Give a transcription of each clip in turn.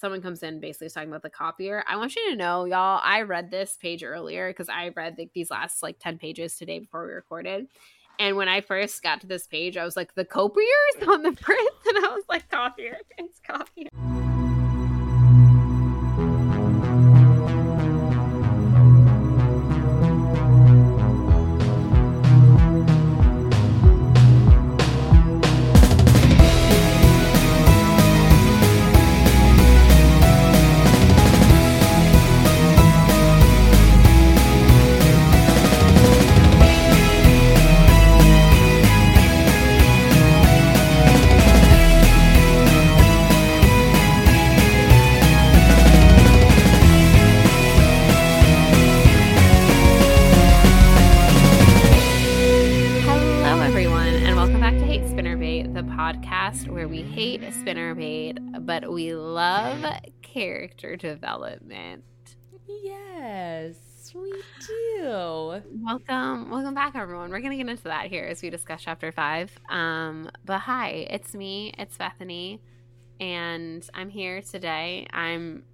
someone comes in basically talking about the copier. I want you to know, y'all, I read this page earlier because I read these last 10 pages today before we recorded. And when I first got to this page, I was like, the copier is on the print. And I was like, copier, it's copier. Where we hate spinnerbait, but we love character development. Yes, we do. Welcome back, everyone. We're gonna get into that here as we discuss chapter 5. But hi, it's me. It's Bethany, and I'm here today. I'm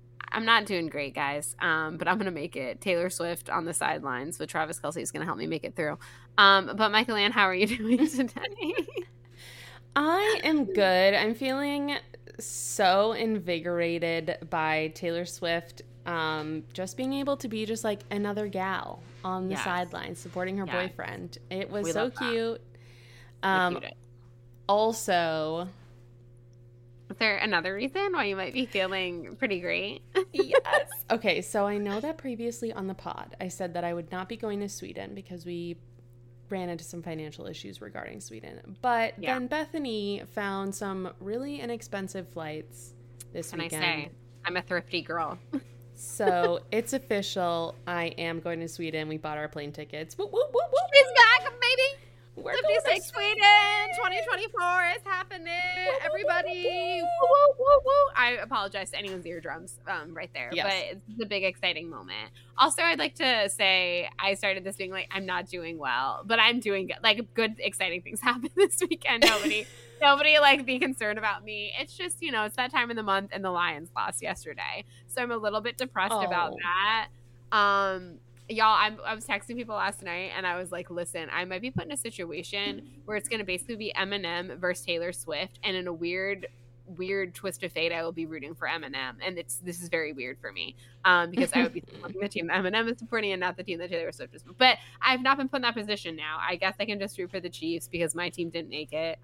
not doing great, guys. But I'm gonna make it. Taylor Swift on the sidelines with Travis Kelce is gonna help me make it through. But Michael Ann, how are you doing today? I am good. I'm feeling so invigorated by Taylor Swift just being able to be just like another gal on the sidelines supporting her boyfriend. It was so cute. Also, is there another reason why you might be feeling pretty great? Yes. Okay, so I know that previously on the pod, I said that I would not be going to Sweden because we ran into some financial issues regarding Sweden. But then Bethany found some really inexpensive flights this weekend. Can I say, I'm a thrifty girl. So it's official. I am going to Sweden. We bought our plane tickets. Woo, woo, woo, woo. She's back, baby. We're going to Sweden. 2024 is happening. Everybody. Woo, woo, woo, woo. I apologize to anyone's eardrums right there. Yes. But it's a big, exciting moment. Also, I'd like to say I started this being like, I'm not doing well, but I'm doing good. Good, exciting things happen this weekend. Nobody be concerned about me. It's just, it's that time of the month and the Lions lost yesterday. So I'm a little bit depressed about that. Y'all, I was texting people last night, and I was like, listen, I might be put in a situation where it's going to basically be Eminem versus Taylor Swift, and in a weird twist of fate, I will be rooting for Eminem, and this is very weird for me, because I would be supporting the team that Eminem is supporting and not the team that Taylor Swift is supporting. But I've not been put in that position now. I guess I can just root for the Chiefs because my team didn't make it.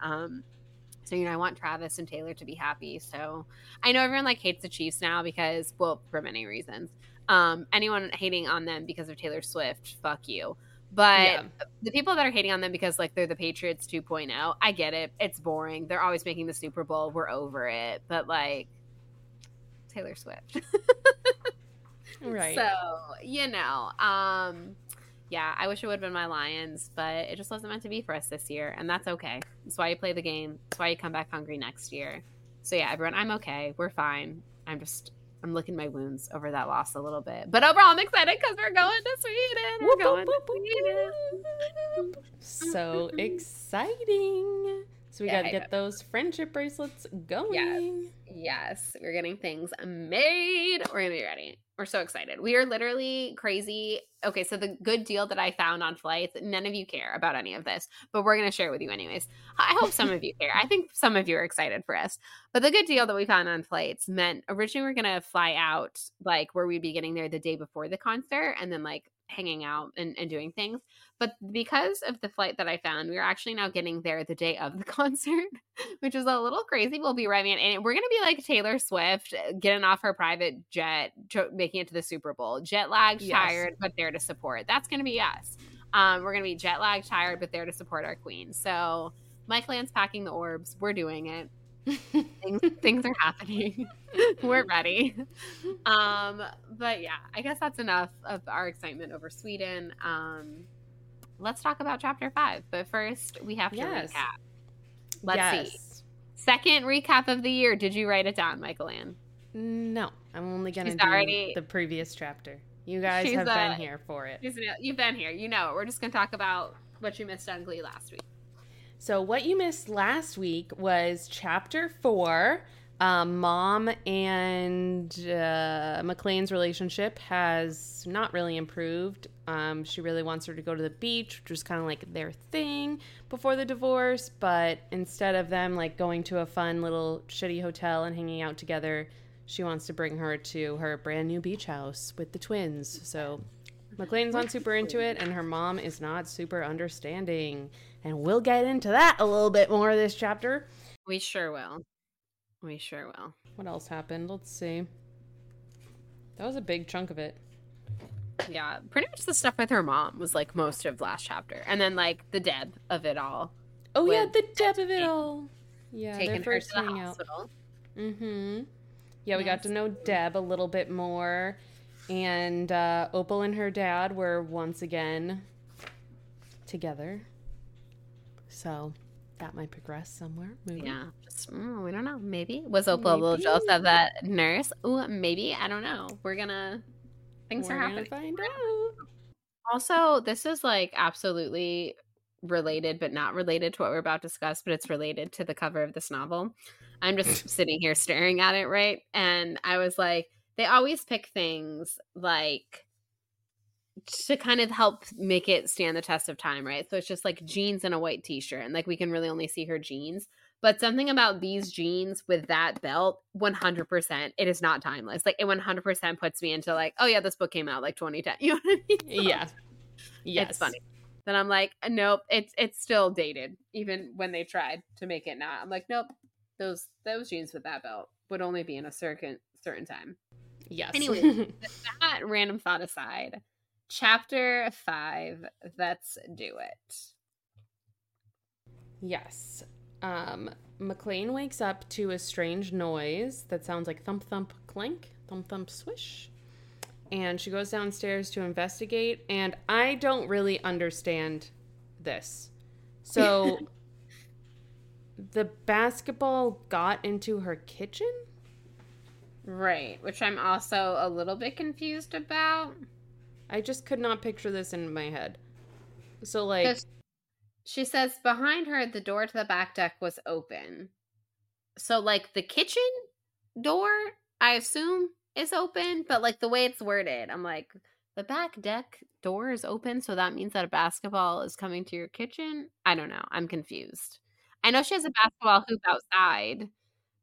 So, I want Travis and Taylor to be happy. So I know everyone hates the Chiefs now because, well, for many reasons. Anyone hating on them because of Taylor Swift, fuck you. But the people that are hating on them because they're the Patriots 2.0, I get it. It's boring. They're always making the Super Bowl. We're over it. But Taylor Swift. Right. So, I wish it would have been my Lions, but it just wasn't meant to be for us this year. And that's okay. That's why you play the game. That's why you come back hungry next year. So everyone, I'm okay. We're fine. I'm licking my wounds over that loss a little bit. But overall, I'm excited because we're going to Sweden. We're going to Sweden. So exciting. So we got to get those friendship bracelets going. Yes. We're getting things made. We're going to be ready. We're so excited. We are literally crazy. Okay, so the good deal that I found on flights, none of you care about any of this, but we're going to share it with you anyways. I hope some of you care. I think some of you are excited for us. But the good deal that we found on flights meant originally we're going to fly out where we'd be getting there the day before the concert and then hanging out and doing things. But because of the flight that I found, we are actually now getting there the day of the concert, which is a little crazy. We'll be arriving and we're going to be like Taylor Swift getting off her private jet, making it to the Super Bowl. Jet lagged, tired, but there to support. That's going to be us. We're going to be jet lagged, tired, but there to support our queen. So Michael Ann's packing the orbs. We're doing it. Things are happening. We're ready. But I guess that's enough of our excitement over Sweden. Let's talk about chapter 5. But first, we have to recap. Let's see. Second recap of the year. Did you write it down, Michael Ann? No, I'm only going to do the previous chapter. You guys have been here for it. You've been here. You know it. We're just going to talk about what you missed on Glee last week. So what you missed last week was chapter 4, Mom and McLean's relationship has not really improved. She really wants her to go to the beach, which was kind of like their thing before the divorce. But instead of them like going to a fun little shitty hotel and hanging out together, she wants to bring her to her brand new beach house with the twins. So McLean's not super into it, and her mom is not super understanding. And we'll get into that a little bit more this chapter. We sure will. We sure will. What else happened? Let's see. That was a big chunk of it. Yeah, pretty much the stuff with her mom was like most of last chapter. And then like the Deb of it all. Oh yeah, the Deb of it all. Yeah, their first hangout. Mm-hmm. Yeah, we got to know Deb a little bit more. And Opal and her dad were once again together. So... that might progress somewhere. Maybe. Yeah. Just, we don't know. Maybe. Was Opal a little jealous of that nurse? Ooh, maybe. I don't know. Things are happening. Find out. Also, this is like absolutely related, but not related to what we're about to discuss, but it's related to the cover of this novel. I'm just sitting here staring at it, right? And I was like, they always pick things like to kind of help make it stand the test of time, right? So it's just like jeans and a white t-shirt, and like we can really only see her jeans, but something about these jeans with that belt, 100% it is not timeless. Like it 100% puts me into like, oh yeah, this book came out like 2010, you know what I mean? Yeah. Yes. It's funny. Then I'm like, nope, it's still dated even when they tried to make it not. I'm like, nope, those jeans with that belt would only be in a certain time. Yes. Anyway, that random thought aside, Chapter 5, let's do it. Yes. McLean wakes up to a strange noise that sounds like thump, thump, clank, thump, thump, swish. And she goes downstairs to investigate. And I don't really understand this. So the basketball got into her kitchen? Right, which I'm also a little bit confused about. I just could not picture this in my head. So, like... she says, behind her, the door to the back deck was open. So, like, the kitchen door, I assume, is open. But, like, the way it's worded, I'm like, the back deck door is open, so that means that a basketball is coming to your kitchen? I don't know. I'm confused. I know she has a basketball hoop outside.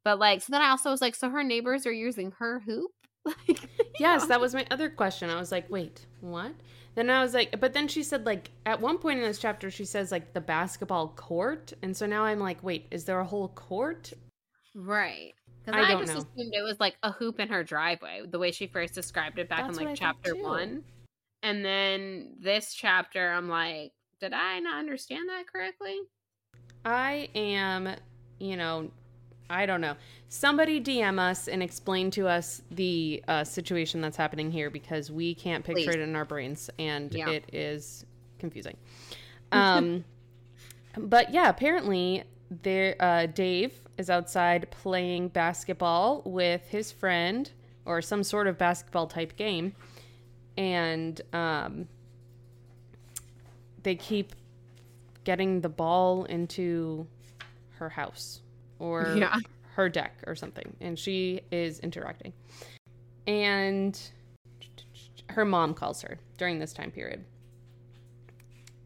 But, like, so then I also was like, so her neighbors are using her hoop? Like, yes, that was my other question. I was like, wait, what? Then I was like, but then she said, like, at one point in this chapter, she says, like, the basketball court. And so now I'm like, wait, is there a whole court? Right. Because I just assumed it was, like, a hoop in her driveway, the way she first described it back in, like, chapter 1. And then this chapter, I'm like, did I not understand that correctly? I am, you know... I don't know. Somebody DM us and explain to us the situation that's happening here, because we can't picture it in our brains, and it is confusing. But yeah, apparently there, Dave is outside playing basketball with his friend or some sort of basketball type game, and they keep getting the ball into her house. Or her deck or something. And she is interacting. And her mom calls her during this time period.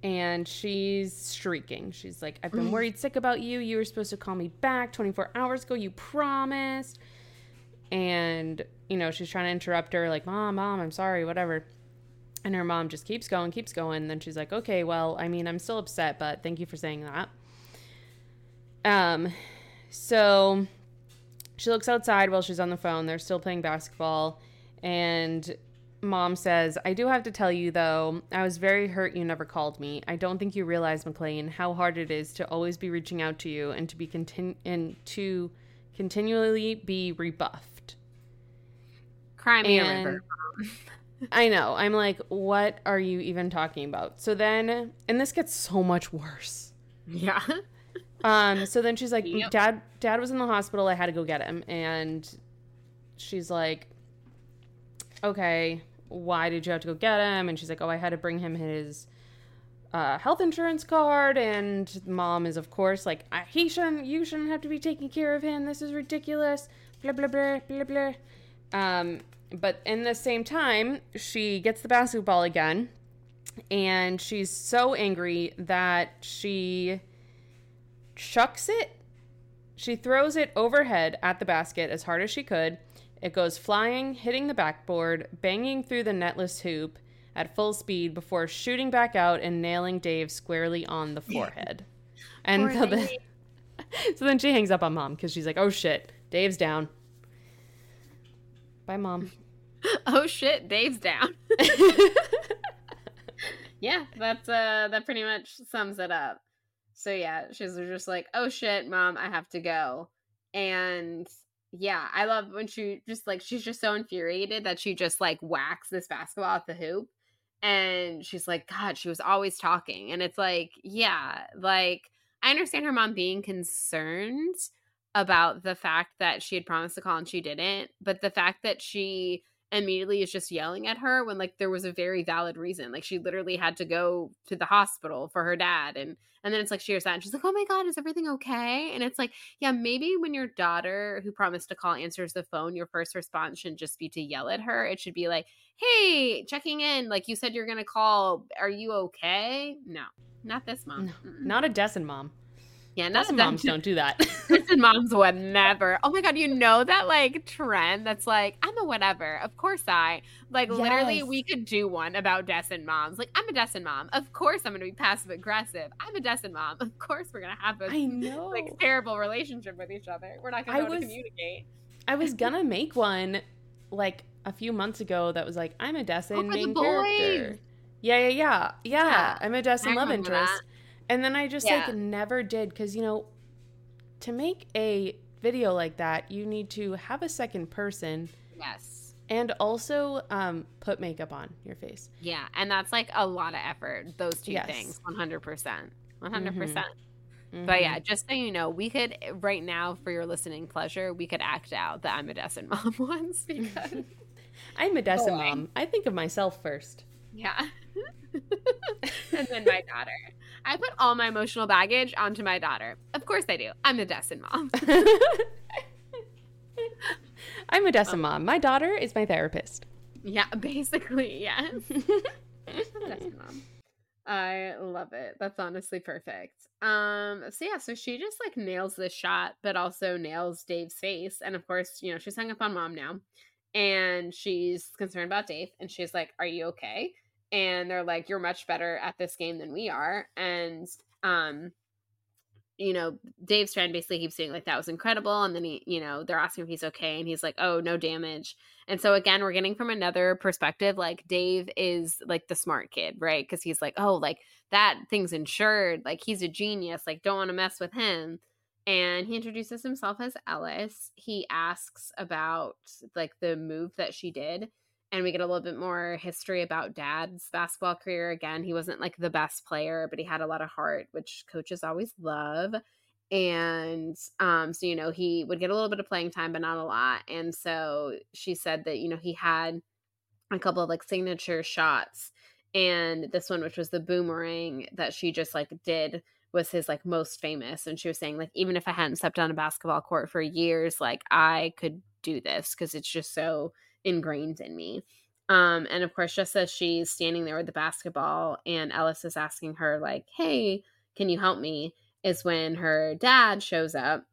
And she's shrieking. She's like, I've been worried sick about you. You were supposed to call me back 24 hours ago. You promised. And, you know, she's trying to interrupt her. Like, mom, I'm sorry, whatever. And her mom just keeps going. And then she's like, okay, well, I mean, I'm still upset, but thank you for saying that. So she looks outside while she's on the phone. They're still playing basketball. And mom says, I do have to tell you, though, I was very hurt you never called me. I don't think you realize, McLean, how hard it is to always be reaching out to you and to be continually be rebuffed. Cry me a river. I know. I'm like, what are you even talking about? So then, and this gets so much worse. Yeah. So then she's like, Dad was in the hospital. I had to go get him. And she's like, okay, why did you have to go get him? And she's like, oh, I had to bring him his health insurance card, and mom is, of course, like, you shouldn't have to be taking care of him. This is ridiculous. Blah, blah, blah, blah, blah. But in the same time, she gets the basketball again, and she's so angry that she chucks it. She throws it overhead at the basket as hard as she could. It goes flying, hitting the backboard, banging through the netless hoop at full speed before shooting back out and nailing Dave squarely on the forehead. And so then she hangs up on mom because she's like, oh, shit, Dave's down. Bye, mom. Oh, shit, Dave's down. Yeah, that's that pretty much sums it up. So, yeah, she's just like, oh, shit, mom, I have to go. And yeah, I love when she just like, she's just so infuriated that she just like whacks this basketball at the hoop. And she's like, God, she was always talking. And it's like, yeah, like I understand her mom being concerned about the fact that she had promised to call and she didn't. But the fact that she immediately is just yelling at her when like there was a very valid reason. Like she literally had to go to the hospital for her dad. And then it's like she hears that and she's like, oh my God, is everything okay? And it's like, yeah, maybe when your daughter who promised to call answers the phone, your first response shouldn't just be to yell at her. It should be like, hey, checking in. Like you said you're going to call. Are you okay? No, not this mom. No, not a Dessen mom. Yeah, Dessen moms don't do that. Dessen moms would never. Oh my God, you know that like trend that's like, I'm a whatever. Of course I. Like yes. Literally we could do one about Dessen moms. Like I'm a Dessen mom. Of course I'm going to be passive aggressive. I'm a Dessen mom. Of course we're going to have a like terrible relationship with each other. We're not going to be able to communicate. I was going to make one like a few months ago that was like, I'm a Dessen main character. Yeah. I'm a Dessen love interest. That. And then I just, like, never did because, you know, to make a video like that, you need to have a second person. Yes. And also put makeup on your face. Yeah. And that's, like, a lot of effort, those two things, 100%. 100%. Mm-hmm. But, yeah, just so you know, we could, right now, for your listening pleasure, we could act out the I'm a Dessen mom once because I'm a Dessen mom. I think of myself first. Yeah. And then my daughter. I put all my emotional baggage onto my daughter. Of course I do. I'm a Dessen mom. I'm a Dessen mom. My daughter is my therapist. Yeah, basically, yes. Dessen mom. I love it. That's honestly perfect. So she just like nails this shot, but also nails Dave's face. And of course, you know, she's hung up on mom now. And she's concerned about Dave. And she's like, are you okay? And they're like, you're much better at this game than we are. And, you know, Dave's friend basically keeps saying, like, that was incredible. And then, they're asking if he's okay. And he's like, oh, no damage. And so, again, we're getting from another perspective. Like, Dave is, like, the smart kid, right? Because he's like, oh, like, that thing's insured. Like, he's a genius. Like, don't want to mess with him. And he introduces himself as Ellis. He asks about, like, the move that she did. And we get a little bit more history about dad's basketball career. Again, he wasn't like the best player, but he had a lot of heart, which coaches always love. And so, you know, he would get a little bit of playing time, but not a lot. And so she said that, you know, he had a couple of like signature shots. And this one, which was the boomerang that she just like did, was his like most famous. And she was saying like, even if I hadn't stepped on a basketball court for years, like I could do this because it's just so ingrained in me. And of course, just as she's standing there with the basketball and Ellis is asking her like, hey, can you help me, is when her dad shows up.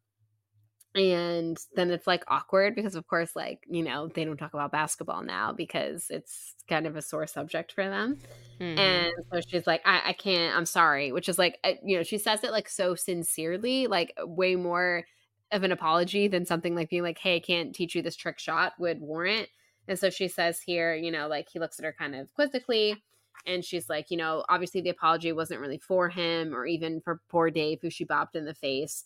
And then it's like awkward because of course, like, you know, they don't talk about basketball now because it's kind of a sore subject for them. And so she's like, I can't, I'm sorry, which is like, you know, she says it like so sincerely, like way more of an apology than something like being like, hey, I can't teach you this trick shot would warrant. And so she says here, you know, like he looks at her kind of quizzically and she's like, you know, obviously the apology wasn't really for him or even for poor Dave, who she bopped in the face.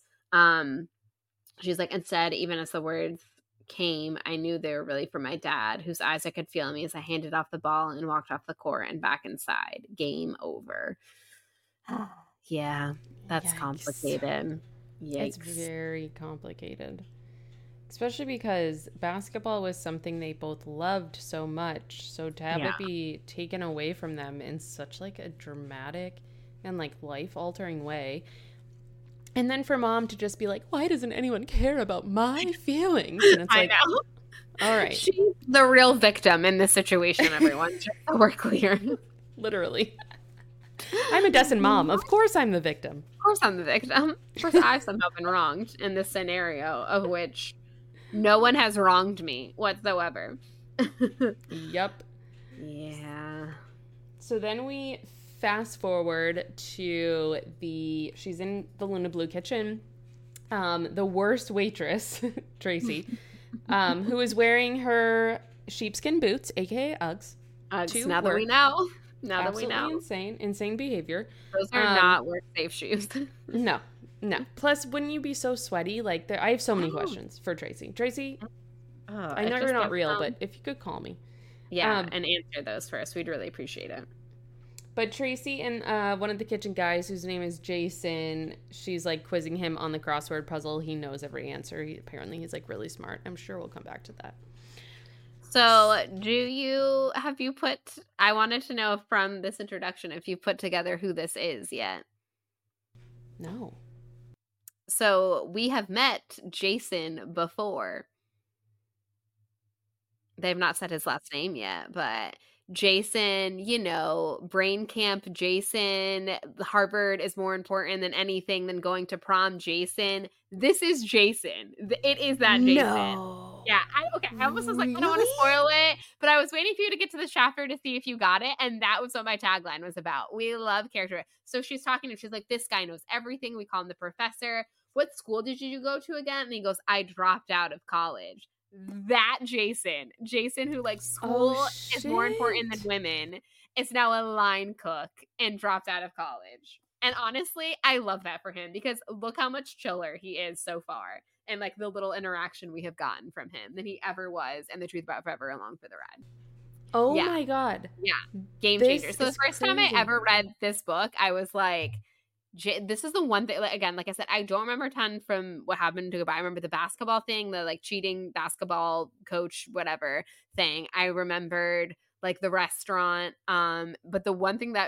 She's like, instead, even as the words came, I knew they were really for my dad, whose eyes I could feel in me as I handed off the ball and walked off the court and back inside. Game over. Yeah, that's complicated. Yikes. It's very complicated, especially because basketball was something they both loved so much. So to have it be taken away from them in such like a dramatic and like life-altering way. And then for mom to just be like, why doesn't anyone care about my feelings? And it's like, I know. All right. She's the real victim in this situation, everyone. Just so we're clear. Literally. I'm a Dessen mom. Of course I'm the victim. Of course I'm the victim. Of course I've somehow been wronged in this scenario, of which no one has wronged me whatsoever. Yep. Yeah. So then we fast forward to she's in the Luna Blue kitchen. The worst waitress, Tracy, who is wearing her sheepskin boots, aka Uggs. Uggs, now that we know. Now that we know. Absolutely insane behavior. Those are not work safe shoes. No. Plus, wouldn't you be so sweaty? Like, I have so many questions for Tracy. Tracy, I know you're not real, but if you could call me. Yeah, and answer those first. We'd really appreciate it. But Tracy and one of the kitchen guys, whose name is Jason, she's like quizzing him on the crossword puzzle. He knows every answer. Apparently, he's like really smart. I'm sure we'll come back to that. So I wanted to know from this introduction if you put together who this is yet. No. So we have met Jason before. They've not said his last name yet, but Jason, brain camp Jason, Harvard is more important than anything than going to prom Jason. This is Jason. It is that Jason. No. Yeah, I almost was like, I don't want to spoil it, but I was waiting for you to get to the chapter to see if you got it, and that was what my tagline was about. We love character. So she's talking to him. She's like, this guy knows everything. We call him the professor. What school did you go to again? And he goes, I dropped out of college. That Jason. Jason who, like, school is more important than women, is now a line cook and dropped out of college. And honestly, I love that for him because look how much chiller he is so far. And like the little interaction we have gotten from him than he ever was, and the truth about forever along for the ride. Oh yeah. My God! Yeah, game changer. So the first time I ever read this book, I was like, "This is the one thing." Like, again, like I said, I don't remember a ton from What Happened to Goodbye. I remember the basketball thing, the like cheating basketball coach, whatever thing. I remembered like the restaurant, but the one thing the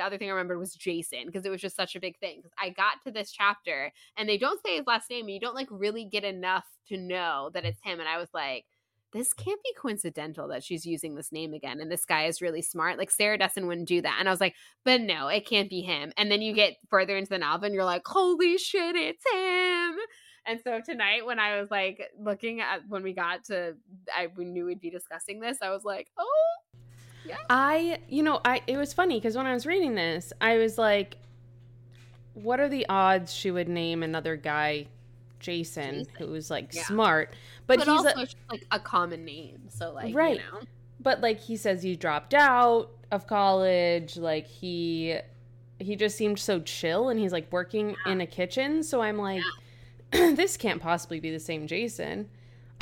other thing I remembered was Jason, because it was just such a big thing. Because I got to this chapter and they don't say his last name, and you don't like really get enough to know that it's him. And I was like, this can't be coincidental that she's using this name again, and this guy is really smart. Like Sarah Dessen wouldn't do that. And I was like, but no, it can't be him. And then you get further into the novel and you're like, holy shit, it's him. And so tonight when I was like looking at when we got to, we knew we'd be discussing this. I was like, oh, yeah. It was funny because when I was reading this, I was like, what are the odds she would name another guy Jason. Who's like smart, but he's also like a common name. So like, right. But like he says he dropped out of college. Like he just seemed so chill and he's like working in a kitchen. So I'm like. Yeah. This can't possibly be the same Jason.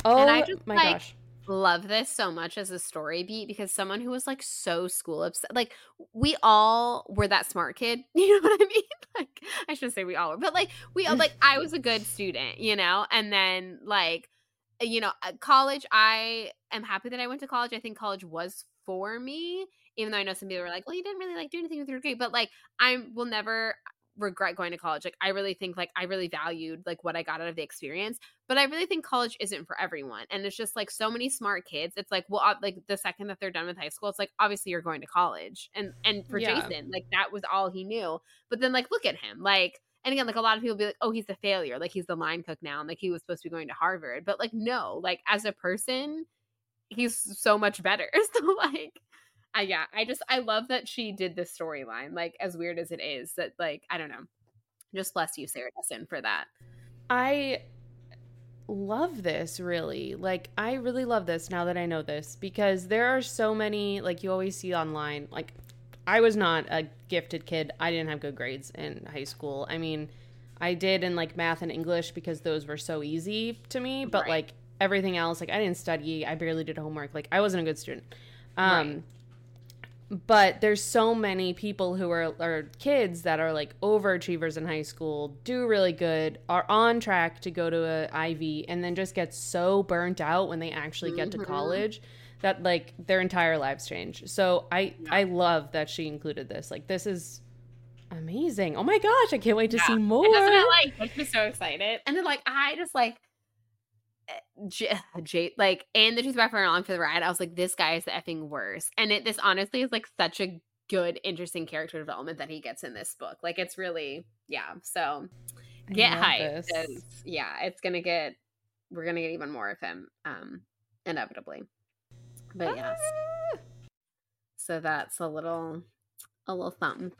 Oh, and I just, my gosh. Love this so much as a story beat because someone who was like so school obsessed, like we all were that smart kid. You know what I mean? Like I shouldn't say we all were, but like we all, like I was a good student, and then like, college, I am happy that I went to college. I think college was for me, even though I know some people were like, well, you didn't really like do anything with your degree, but like I will never regret going to college. Like I really think like I really valued like what I got out of the experience, but I really think college isn't for everyone. And it's just like so many smart kids. It's like, well, like the second that they're done with high school, it's like, obviously you're going to college. And for Jason, like that was all he knew. But then like, look at him. Like, and again, like a lot of people be like, oh, he's a failure. Like he's the line cook now. And like, he was supposed to be going to Harvard, but like, no, like as a person, he's so much better. So like, I love that she did this storyline, like as weird as it is that like, I don't know, just bless you, Sarah Dessen, for that. I love this really. Like, I really love this now that I know this because there are so many, like you always see online, like I was not a gifted kid. I didn't have good grades in high school. I mean, I did in like math and English because those were so easy to me, but right. Like everything else, like I didn't study. I barely did homework. Like I wasn't a good student. Right. But there's so many people who are kids that are like overachievers in high school, do really good, are on track to go to an Ivy, and then just get so burnt out when they actually get to college that like their entire lives change. So I love that she included this. Like this is Amazing. Oh my gosh, I can't wait to see more. And doesn't it like make me so excited? And then like I just like like, and the Truth About Fern along for the ride, I was like, this guy is the effing worst. And this honestly is like such a good, interesting character development that he gets in this book. Like it's really, so get hyped. It's gonna get, we're gonna get even more of him inevitably. But yes. So that's a little something.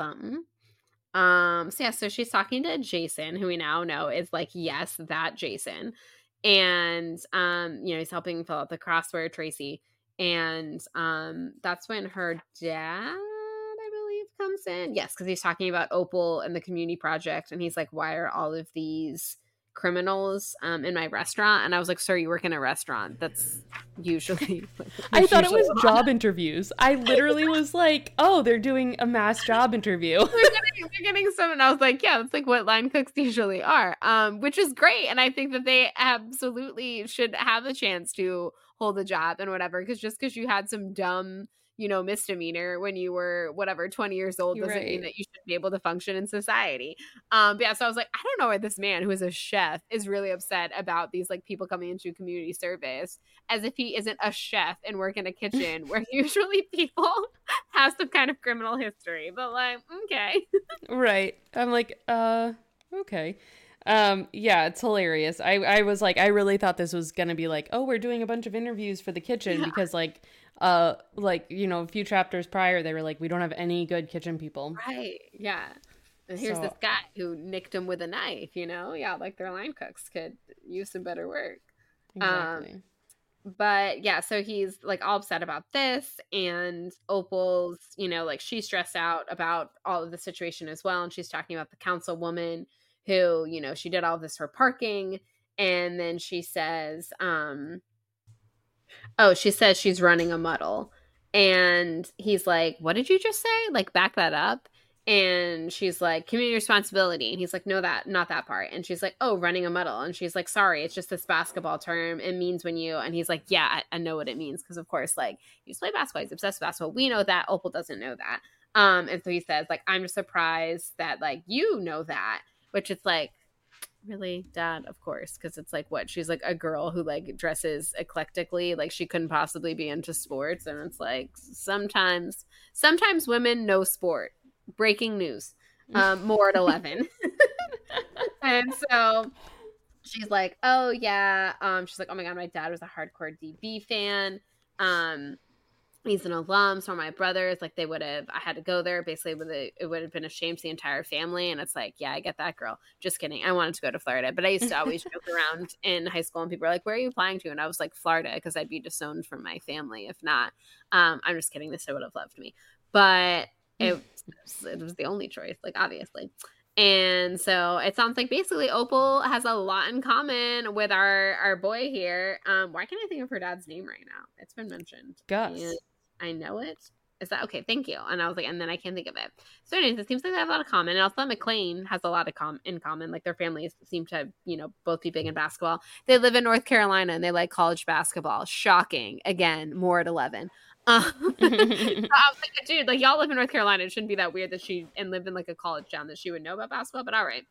So she's talking to Jason, who we now know is like, yes, that Jason. And he's helping fill out the crossword, Tracy. And that's when her dad, I believe, comes in. Yes, because he's talking about Opal and the community project, and he's like, why are all of these criminals in my restaurant? And I was like, sir, you work in a restaurant. That's usually I thought it was job interviews. I literally was like, oh, they're doing a mass job interview. We're getting some. And I was like, yeah, that's like what line cooks usually are, which is great. And I think that they absolutely should have a chance to hold a job and whatever, because just because you had some dumb misdemeanor when you were whatever 20 years old doesn't mean that you should be able to function in society. So I was like, I don't know why this man who is a chef is really upset about these like people coming into community service, as if he isn't a chef and work in a kitchen where usually people have some kind of criminal history. But like, okay. Right. I'm like, okay. It's hilarious. I was like, I really thought this was gonna be like, oh, we're doing a bunch of interviews for the kitchen because a few chapters prior they were like, we don't have any good kitchen people. Right. Yeah. And here's this guy who nicked him with a knife, like their line cooks could use some better work. Exactly. So he's like all upset about this, and Opal's, she's stressed out about all of the situation as well. And she's talking about the councilwoman who, she did all this for parking. And then she says, she says she's running a muddle. And he's like, what did you just say? Like, back that up. And she's like, community responsibility. And he's like, no, not that part. And she's like, oh, running a muddle. And she's like, sorry, it's just this basketball term. It means when you, and he's like, yeah, I know what it means. Because, of course, like, you just play basketball. He's obsessed with basketball. We know that. Opal doesn't know that. And so he says, like, I'm just surprised that, like, you know that. Which it's like, really, Dad? Of course, because it's like, what, she's like a girl who like dresses eclectically, like she couldn't possibly be into sports. And it's like, sometimes women know sport. Breaking news, more at 11. And so she's like, oh yeah, she's like, oh my god, my dad was a hardcore DB fan, he's an alum, so my brothers, like, I had to go there basically with it would have been a shame to the entire family. And it's like, yeah, I get that, girl. Just kidding, I wanted to go to Florida, but I used to always joke around in high school and people were like, where are you applying to? And I was like, Florida, because I'd be disowned from my family if not. I'm just kidding, this would have loved me, but it was the only choice, like, obviously. And so it sounds like basically Opal has a lot in common with our boy here. Why can't I think of her dad's name right now? It's been mentioned. Gus. And I know it. Is that okay? Thank you. And I was like, and then I can't think of it. So anyways, it seems like they have a lot of common. And also McLean has a lot of in common. Like, their families seem to, both be big in basketball. They live in North Carolina and they like college basketball. Shocking. Again, more at 11. So I was like, dude, like, y'all live in North Carolina. It shouldn't be that weird that she lived in like a college town that she would know about basketball, but all right.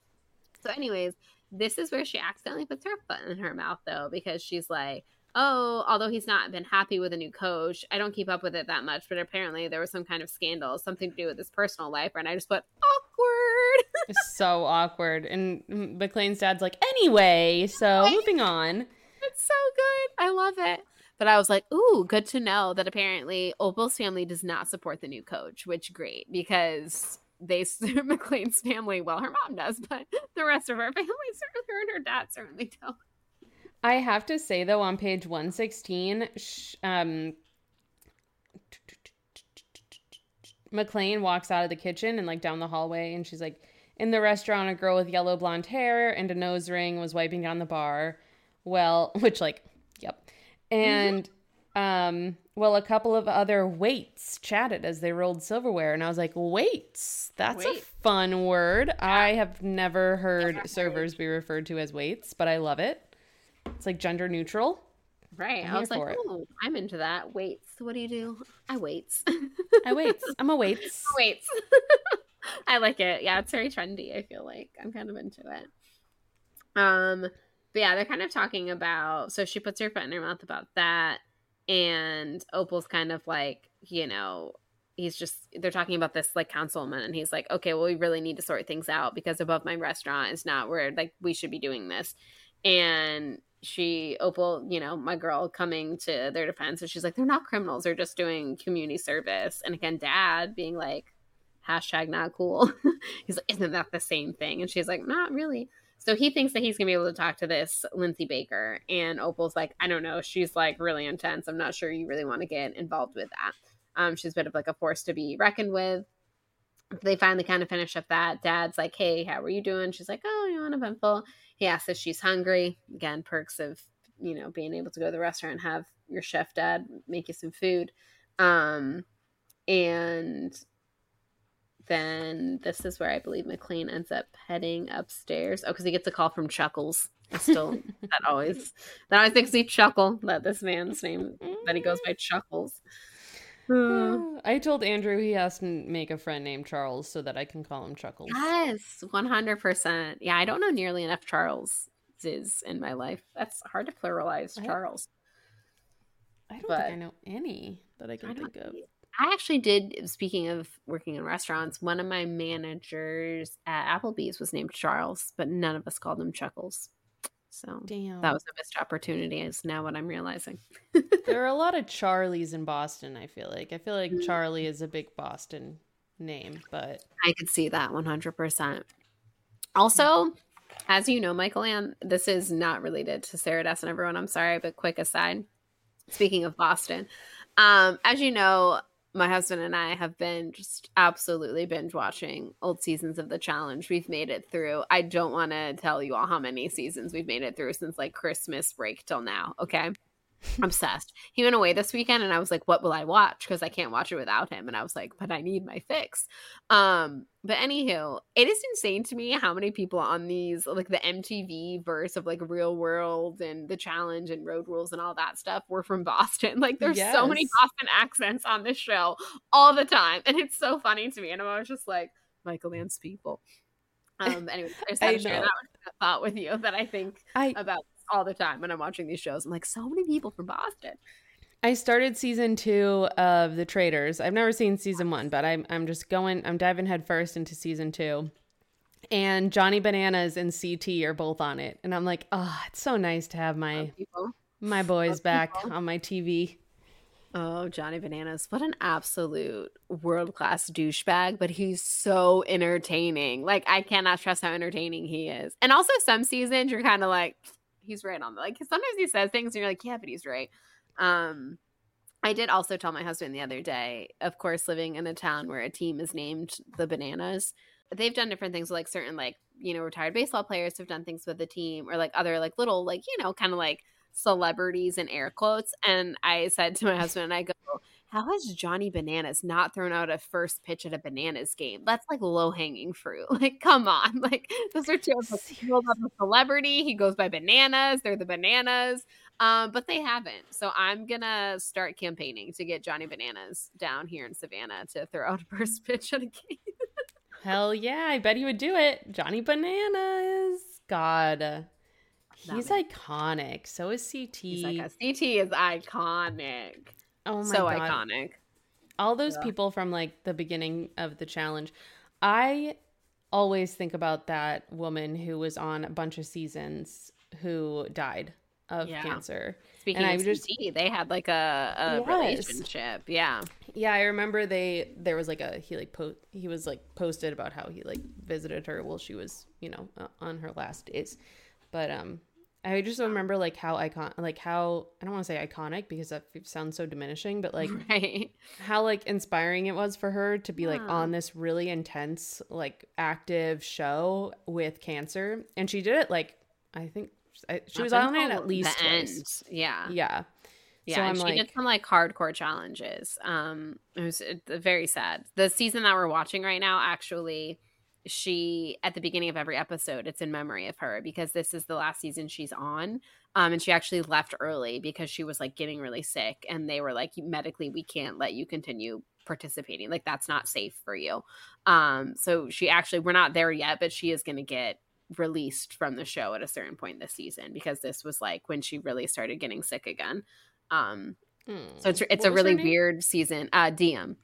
So anyways, this is where she accidentally puts her foot in her mouth though, because she's like, oh, although he's not been happy with a new coach, I don't keep up with it that much, but apparently there was some kind of scandal, something to do with his personal life. And I just went, awkward. So awkward. And McLean's dad's like, anyway, so moving on. It's so good. I love it. But I was like, ooh, good to know that apparently Opal's family does not support the new coach, which great, because McLean's family, well, her mom does, but the rest of her family, her and her dad certainly don't. I have to say, though, on page 116, McLean walks out of the kitchen and like down the hallway, and she's like, in the restaurant, a girl with yellow blonde hair and a nose ring was wiping down the bar. Well, which like, yep. And, a couple of other waits chatted as they rolled silverware. And I was like, waits, that's a fun word. Yeah. I have never heard servers be referred to as waits, but I love it. It's like gender neutral. Right. I was like, oh, I'm into that. Waits. What do you do? I waits. I'm a waits. I like it. Yeah, it's very trendy, I feel like. I'm kind of into it. But yeah, they're kind of talking about, so she puts her foot in her mouth about that, and Opal's kind of like, you know, they're talking about this like councilman, and he's like, okay, well, we really need to sort things out because above my restaurant is not where like we should be doing this. And Opal, you know, my girl, coming to their defense, and she's like, they're not criminals, they're just doing community service. And again, Dad being like, hashtag not cool. He's like, isn't that the same thing? And she's like, not really. So he thinks that he's gonna be able to talk to this Lindsay Baker, and Opal's like, I don't know, she's like really intense, I'm not sure you really want to get involved with that. She's a bit of like a force to be reckoned with. They finally kind of finish up that. Dad's like, hey, how are you doing? She's like, oh, you're uneventful. He asks if she's hungry. Again, perks of, you know, being able to go to the restaurant and have your chef dad make you some food. And then this is where I believe McLean ends up heading upstairs. Oh, because he gets a call from Chuckles. That always makes me chuckle, that this man's name, that he goes by Chuckles. I told Andrew he has to make a friend named Charles so that I can call him Chuckles. Yes, 100%. Yeah, I don't know nearly enough Charleses in my life. That's hard to pluralize, Charles. I don't think I know any that I can think of. I actually did, speaking of working in restaurants, one of my managers at Applebee's was named Charles, but none of us called him Chuckles. So damn, that was a missed opportunity is now what I'm realizing. There are a lot of Charlies in Boston, I feel like. I feel like Charlie is a big Boston name, but I could see that 100%. Also, as you know, Michael Ann, this is not related to Sarah Dessen, everyone. I'm sorry, but quick aside. Speaking of Boston, as you know, my husband and I have been just absolutely binge watching old seasons of The Challenge. We've made it through, I don't want to tell you all how many seasons we've made it through since like Christmas break till now. Okay. Obsessed. He went away this weekend and I was like, what will I watch? Cause I can't watch it without him. And I was like, but I need my fix. But anywho, it is insane to me how many people on these, like the MTV verse of like Real World and The Challenge and Road Rules and all that stuff, were from Boston. Like there's so many Boston accents on this show all the time. And it's so funny to me. And I'm always just like, Michael Ann's people. Anyway, I just had to share that thought with you that I think about all the time when I'm watching these shows. I'm like, so many people from Boston. I started season 2 of The Traitors. I've never seen season 1, but I'm diving headfirst into season 2. And Johnny Bananas and CT are both on it. And I'm like, oh, it's so nice to have my boys back on my TV. Oh, Johnny Bananas. What an absolute world-class douchebag, but he's so entertaining. Like, I cannot stress how entertaining he is. And also some seasons you're kind of like, he's right on. Like sometimes he says things and you're like, yeah, but he's right. I did also tell my husband the other day, of course, living in a town where a team is named the Bananas, they've done different things, like certain, like, you know, retired baseball players have done things with the team, or like other like little, like, you know, kind of like celebrities in air quotes. And I said to my husband, I go, how has Johnny Bananas not thrown out a first pitch at a Bananas game? That's like low-hanging fruit. Like, come on. Like, those are two of us. He goes by celebrity. He goes by Bananas. They're the Bananas. But they haven't. So I'm going to start campaigning to get Johnny Bananas down here in Savannah to throw out a first pitch at a game. Hell yeah. I bet he would do it. Johnny Bananas. God. He's iconic. So is CT. CT is iconic. Oh my God. So iconic. All those people from like the beginning of The Challenge. I always think about that woman who was on a bunch of seasons who died of cancer. Speaking and of CT, they had like a relationship. Yeah. Yeah. I remember he was like posted about how he like visited her while she was, you know, on her last days. But, I just remember like how I don't want to say iconic because that sounds so diminishing, but like how like inspiring it was for her to be like on this really intense, like active show with cancer. And she did it like, I think she was on it at least twice. Yeah. Yeah. Yeah. So and she did some like hardcore challenges. It was very sad. The season that we're watching right now, actually, she, at the beginning of every episode, it's in memory of her because this is the last season she's on. And she actually left early because she was like getting really sick and they were like, medically, we can't let you continue participating. Like, that's not safe for you. So she actually, we're not there yet, but she is going to get released from the show at a certain point this season, because this was like when she really started getting sick again. So it's a really weird season. DM.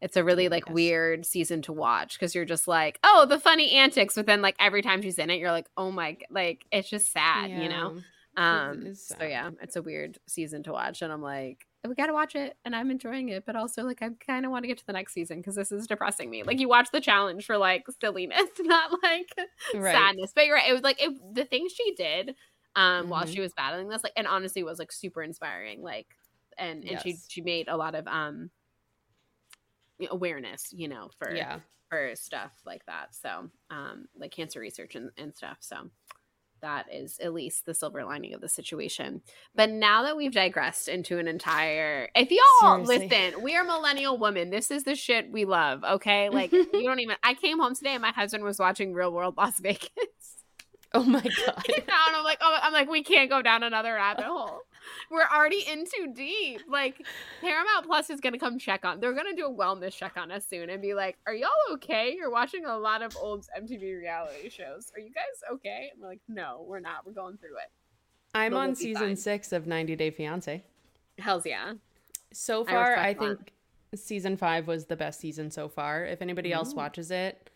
It's a really like weird season to watch, because you're just like, oh, the funny antics, but then like every time she's in it, you're like, oh my, like it's just sad, you know? So yeah, it's a weird season to watch, and I'm like, we got to watch it, and I'm enjoying it, but also like I kind of want to get to the next season because this is depressing me. Like, you watch the challenge for like silliness, not like sadness. But you're right, it was like the things she did while she was battling this, like, and honestly was like super inspiring. Like, and she made a lot of awareness, you know, for stuff like that. So like cancer research and stuff. So that is at least the silver lining of the situation. But now that we've digressed into an entire, if y'all listen, we are millennial women. This is the shit we love. Okay. Like, you don't even, I came home today and my husband was watching Real World Las Vegas. Oh my God. And I'm like, oh, I'm like, we can't go down another rabbit hole. We're already in too deep. Like, Paramount Plus is going to come check on. They're going to do a wellness check on us soon and be like, are y'all okay? You're watching a lot of old MTV reality shows. Are you guys okay? And we're like, no, we're not. We're going through it. I'm on season 6 of 90 Day Fiancé. Hells yeah. So far, I think season 5 was the best season so far. If anybody else watches it,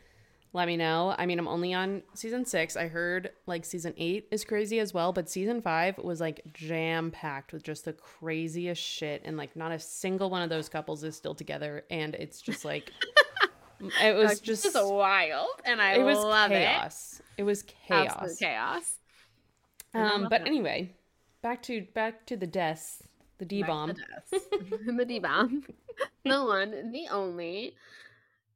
let me know. I mean, I'm only on season 6. I heard like season 8 is crazy as well, but season 5 was like jam packed with just the craziest shit. And like not a single one of those couples is still together. And it's just like, it was just wild. And it was love chaos. It was chaos. Absolute chaos. But anyway, back to the deaths, the D-bomb. The D-bomb. The one, the only,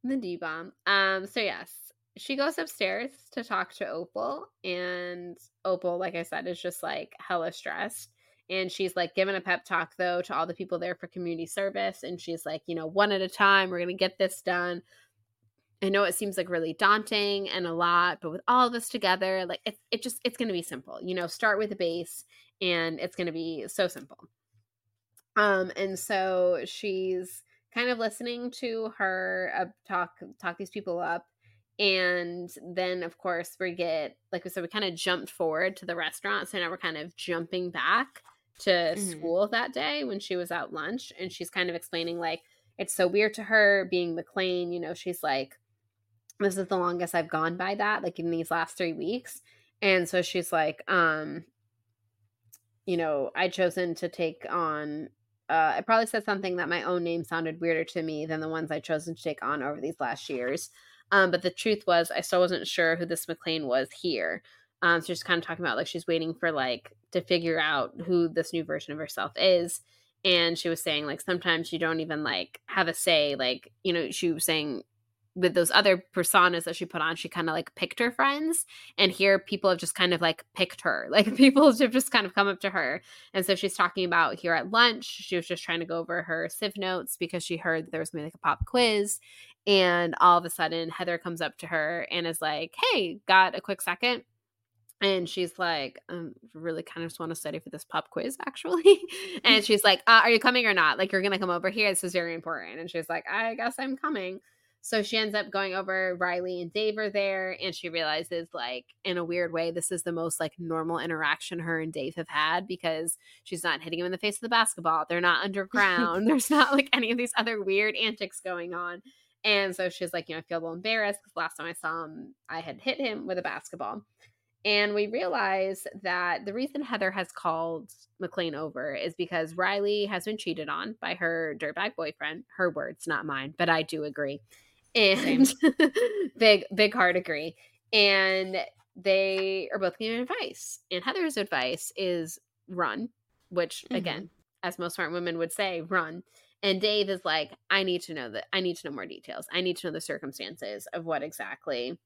the D-bomb. So yes. She goes upstairs to talk to Opal, and Opal, like I said, is just like hella stressed. And she's like giving a pep talk though to all the people there for community service. And she's like, you know, one at a time, we're going to get this done. I know it seems like really daunting and a lot, but with all of us together, like it's going to be simple, you know, start with the base and it's going to be so simple. And so she's kind of listening to her talk these people up. And then, of course, we get, like we said, we kind of jumped forward to the restaurant. So now we're kind of jumping back to school that day when she was out lunch. And she's kind of explaining, like, it's so weird to her being McLean. You know, she's like, this is the longest I've gone by that, like, in these last 3 weeks. And so she's like, you know, I chosen to take on I probably said something that my own name sounded weirder to me than the ones I chosen to take on over these last years. But the truth was, I still wasn't sure who this McLean was here. So she's kind of talking about, like, she's waiting for, like, to figure out who this new version of herself is. And she was saying, like, sometimes you don't even, like, have a say. Like, you know, she was saying with those other personas that she put on, she kind of, like, picked her friends. And here people have just kind of, like, picked her. Like, people have just kind of come up to her. And so she's talking about here at lunch, she was just trying to go over her Civ notes because she heard that there was maybe, like, a pop quiz. And all of a sudden, Heather comes up to her and is like, hey, got a quick second? And she's like, really kind of just want to study for this pop quiz, actually. And she's like, are you coming or not? Like, you're going to come over here. This is very important. And she's like, I guess I'm coming. So she ends up going over. Riley and Dave are there. And she realizes, like, in a weird way, this is the most, like, normal interaction her and Dave have had, because she's not hitting him in the face with the basketball. They're not underground. There's not, like, any of these other weird antics going on. And so she's like, you know, I feel a little embarrassed because last time I saw him, I had hit him with a basketball. And we realize that the reason Heather has called McLean over is because Riley has been cheated on by her dirtbag boyfriend. Her words, not mine, but I do agree. And big heart agree. And they are both giving advice. And Heather's advice is run, which, again, as most smart women would say, run. And Dave is like, I need to know more details. I need to know the circumstances of what exactly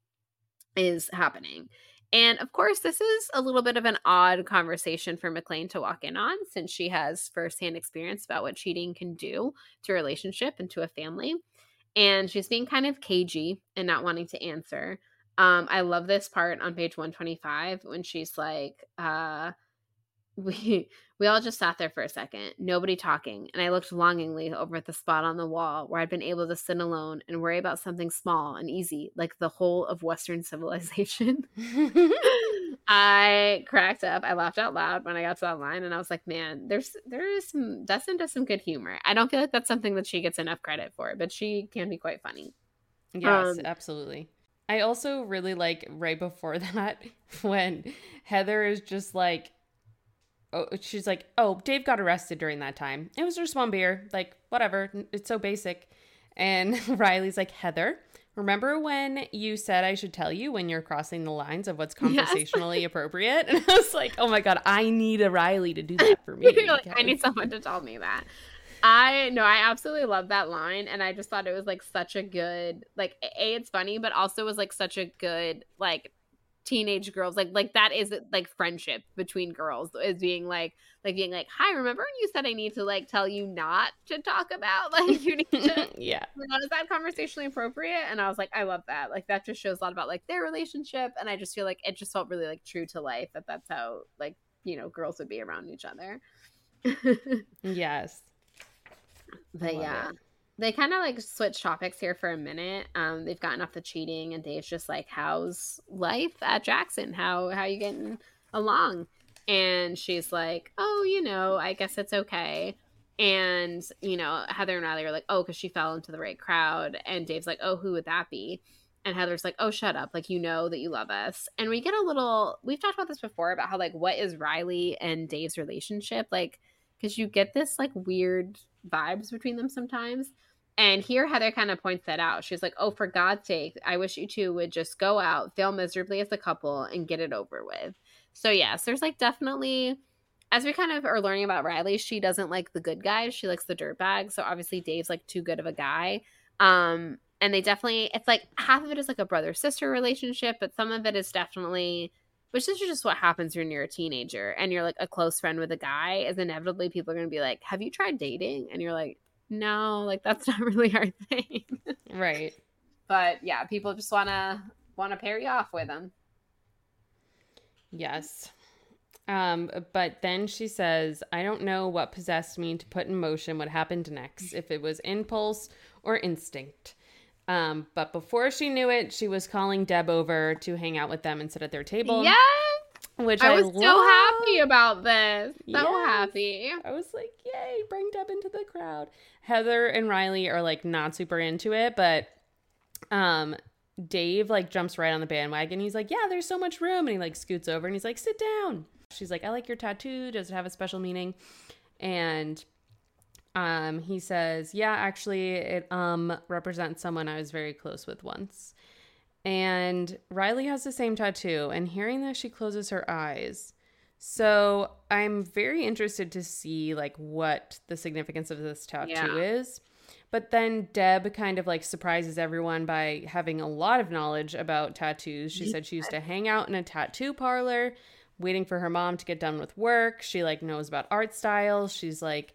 is happening. And of course, this is a little bit of an odd conversation for McLean to walk in on, since she has firsthand experience about what cheating can do to a relationship and to a family. And she's being kind of cagey and not wanting to answer. I love this part on page 125 when she's like, we all just sat there for a second, nobody talking, and I looked longingly over at the spot on the wall where I'd been able to sit alone and worry about something small and easy, like the whole of Western civilization. I cracked up. I laughed out loud when I got to that line, and I was like, man, there is some, Dessen does some good humor. I don't feel like that's something that she gets enough credit for, but she can be quite funny. Yes, absolutely. I also really like right before that when Heather is just like, oh, she's like, oh, Dave got arrested during that time. It was just one beer. Like, whatever. It's so basic. And Riley's like, Heather, remember when you said I should tell you when you're crossing the lines of what's conversationally appropriate? And I was like, oh, my God, I need a Riley to do that for me. Like, I need someone to tell me that. I absolutely love that line. And I just thought it was like such a good, like, A, it's funny, but also was like such a good, like, teenage girls like that is like friendship between girls is being like hi, remember when you said I need to like tell you not to talk about like you need to yeah, is that conversationally appropriate? And I was like, I love that. Like that just shows a lot about like their relationship, and I just feel like it just felt really like true to life that's how like, you know, girls would be around each other. Yes, but yeah, they kind of like switch topics here for a minute. They've gotten off the cheating, and Dave's just like, how's life at Jackson? How you getting along? And she's like, oh, you know, I guess it's okay. And, you know, Heather and Riley are like, oh, because she fell into the right crowd. And Dave's like, oh, who would that be? And Heather's like, oh, shut up. Like, you know that you love us. And we get a little, we've talked about this before about how like, what is Riley and Dave's relationship? Like, because you get this like weird vibes between them sometimes. And here Heather kind of points that out. She's like, oh, for God's sake, I wish you two would just go out, fail miserably as a couple, and get it over with. So yes, there's like definitely, as we kind of are learning about Riley, she doesn't like the good guys. She likes the dirtbags. So obviously Dave's like too good of a guy. And they definitely, it's like half of it is like a brother-sister relationship, but some of it is definitely, which this is just what happens when you're a teenager and you're like a close friend with a guy, is inevitably people are going to be like, have you tried dating? And you're like, no, like that's not really our thing. Right. But yeah, people just want to pair you off with them. Yes. But then she says, I don't know what possessed me to put in motion what happened next, if it was impulse or instinct. But before she knew it, she was calling Deb over to hang out with them and sit at their table. Yes! Which I was so happy about this. So happy. I was like, yay, bring Deb into the crowd. Heather and Riley are like not super into it, but Dave like jumps right on the bandwagon. He's like, yeah, there's so much room. And he like scoots over and he's like, sit down. She's like, I like your tattoo. Does it have a special meaning? And he says, yeah, actually it represents someone I was very close with once. And Riley has the same tattoo, and hearing that, she closes her eyes. So I'm very interested to see like what the significance of this tattoo is. But then Deb kind of like surprises everyone by having a lot of knowledge about tattoos. She said she used to hang out in a tattoo parlor waiting for her mom to get done with work. She like knows about art styles. She's like,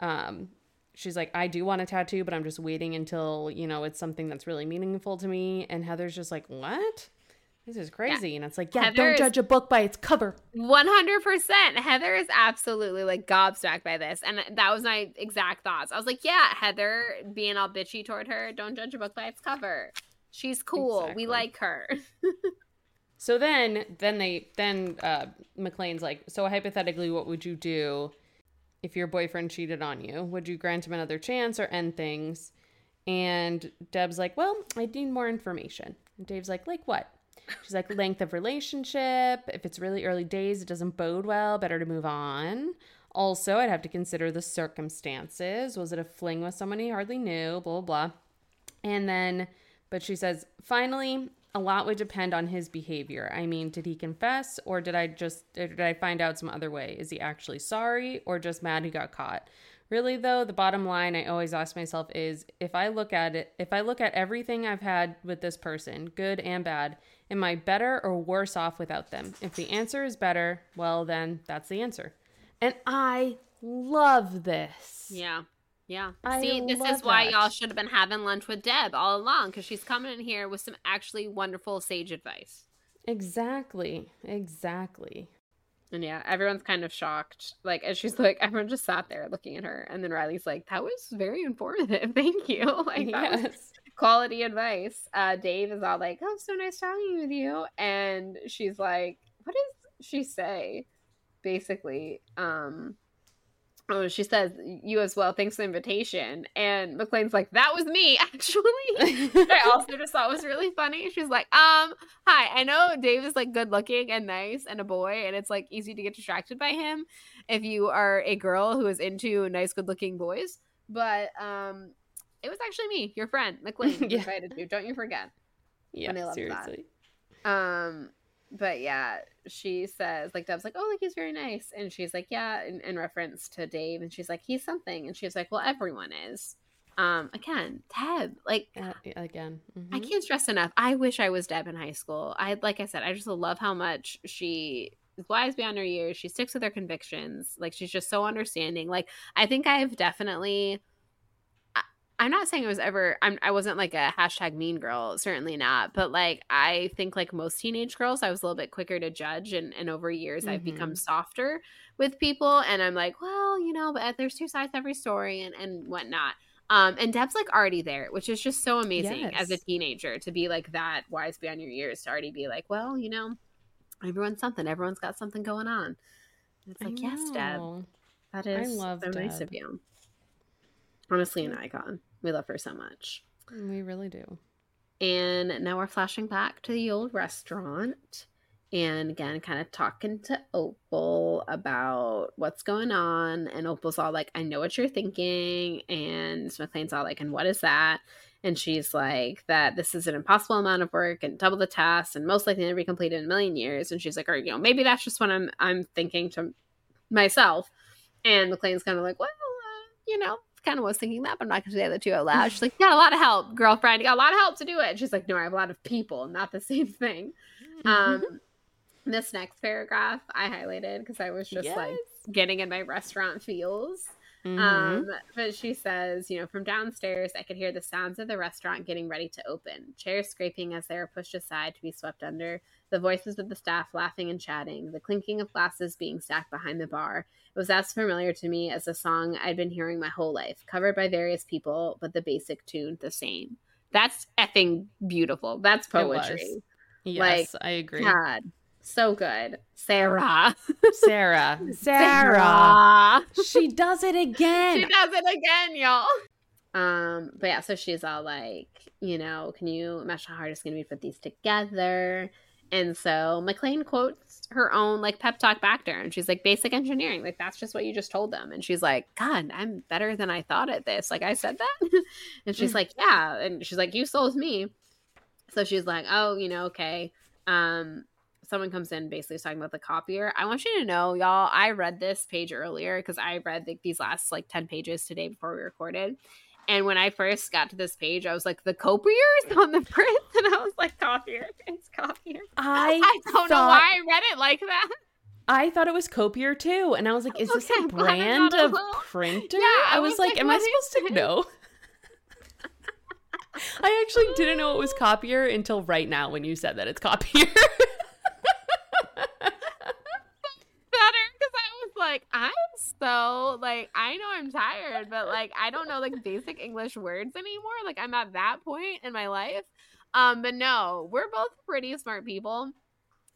I do want a tattoo, but I'm just waiting until, you know, it's something that's really meaningful to me. And Heather's just like, what? This is crazy. Yeah. And it's like, yeah, Heather, don't judge a book by its cover. 100%. Heather is absolutely like gobsmacked by this. And that was my exact thoughts. I was like, yeah, Heather being all bitchy toward her. Don't judge a book by its cover. She's cool. Exactly. We like her. So then McLean's like, so hypothetically, what would you do if your boyfriend cheated on you? Would you grant him another chance or end things? And Deb's like, well, I need more information. And Dave's like what? She's like, length of relationship. If it's really early days, it doesn't bode well. Better to move on. Also, I'd have to consider the circumstances. Was it a fling with someone he hardly knew? Blah, blah, blah. And then, but she says, finally, a lot would depend on his behavior. I mean, did he confess, or did I find out some other way? Is he actually sorry or just mad he got caught? Really though, the bottom line I always ask myself is, if I look at everything I've had with this person, good and bad, am I better or worse off without them? If the answer is better, well then that's the answer. And I love this. Yeah. Yeah. See, this is why y'all should have been having lunch with Deb all along, because she's coming in here with some actually wonderful sage advice. Exactly. And yeah, everyone's kind of shocked. Like, and she's like, everyone just sat there looking at her. And then Riley's like, that was very informative. Thank you. Like, yes. That was quality advice. Dave is all like, oh, so nice talking with you. And she's like, what does she say? Basically, oh, she says, you as well. Thanks for the invitation. And McLean's like, that was me, actually. I also just thought it was really funny. She's like, hi. I know Dave is, like, good looking and nice and a boy, and it's, like, easy to get distracted by him if you are a girl who is into nice, good looking boys. But it was actually me, your friend, McLean, yeah. invited you. Don't you forget. Yeah, and I love seriously. That. But yeah, she says, like, Deb's like, oh, like, he's very nice. And she's like, yeah, in reference to Dave. And she's like, he's something. And she's like, well, everyone is. Again, Deb, like, again, mm-hmm. I can't stress enough. I wish I was Deb in high school. Like I said, I just love how much she is wise beyond her years. She sticks with her convictions. Like, she's just so understanding. Like, I think I've definitely... I'm not saying it was ever I wasn't like a hashtag mean girl, certainly not. But like, I think like most teenage girls, I was a little bit quicker to judge. And over years, mm-hmm. I've become softer with people. And I'm like, well, you know, but there's two sides to every story and whatnot. And Deb's like already there, which is just so amazing yes. as a teenager to be like that wise beyond your years, to already be like, well, you know, everyone's something. Everyone's got something going on. And it's like, yes, Deb. That is so Deb. Nice of you. Honestly, an icon. We love her so much. We really do. And now we're flashing back to the old restaurant. And again, kind of talking to Opal about what's going on. And Opal's all like, I know what you're thinking. And McLean's all like, and what is that? And she's like, that this is an impossible amount of work and double the task and most likely never be completed in a million years. And she's like, or, you know, maybe that's just what I'm thinking to myself. And McLean's kind of like, well, you know. Kind of was thinking that, but I'm not gonna say the other two out loud. She's like, you got a lot of help, girlfriend. You got a lot of help to do it. And she's like, no, I have a lot of people, not the same thing. This next paragraph I highlighted because I was just yes. like getting in my restaurant feels. Mm-hmm. But she says, you know, from downstairs, I could hear the sounds of the restaurant getting ready to open. Chairs scraping as they are pushed aside to be swept under. The voices of the staff laughing and chatting. The clinking of glasses being stacked behind the bar. It was as familiar to me as a song I'd been hearing my whole life. Covered by various people, but the basic tune the same. That's effing beautiful. That's poetry. Yes, like, I agree. God. So good. Sarah. She does it again. Y'all. But yeah, so she's all like, you know, can you imagine how hard it's going to be to put these together? And so McLean quotes her own, like, pep talk back to her. And she's like, basic engineering. Like, that's just what you just told them. And she's like, God, I'm better than I thought at this. Like, I said that? And she's like, yeah. And she's like, you sold me. So she's like, oh, you know, okay. Someone comes in basically talking about the copier. I want you to know, y'all, I read this page earlier because I read like these last like 10 pages today before we recorded. And when I first got to this page, I was like, the copier is on the print. And I was like, copier. It's copier. I don't know why I read it like that. I thought it was copier too. And I was like, is this a brand of printer? Yeah, I was like am I supposed to know? I actually didn't know it was copier until right now when you said that it's copier. Like, I'm so, like, I know I'm tired, but, like, I don't know, like, basic English words anymore. Like, I'm at that point in my life. But no, we're both pretty smart people.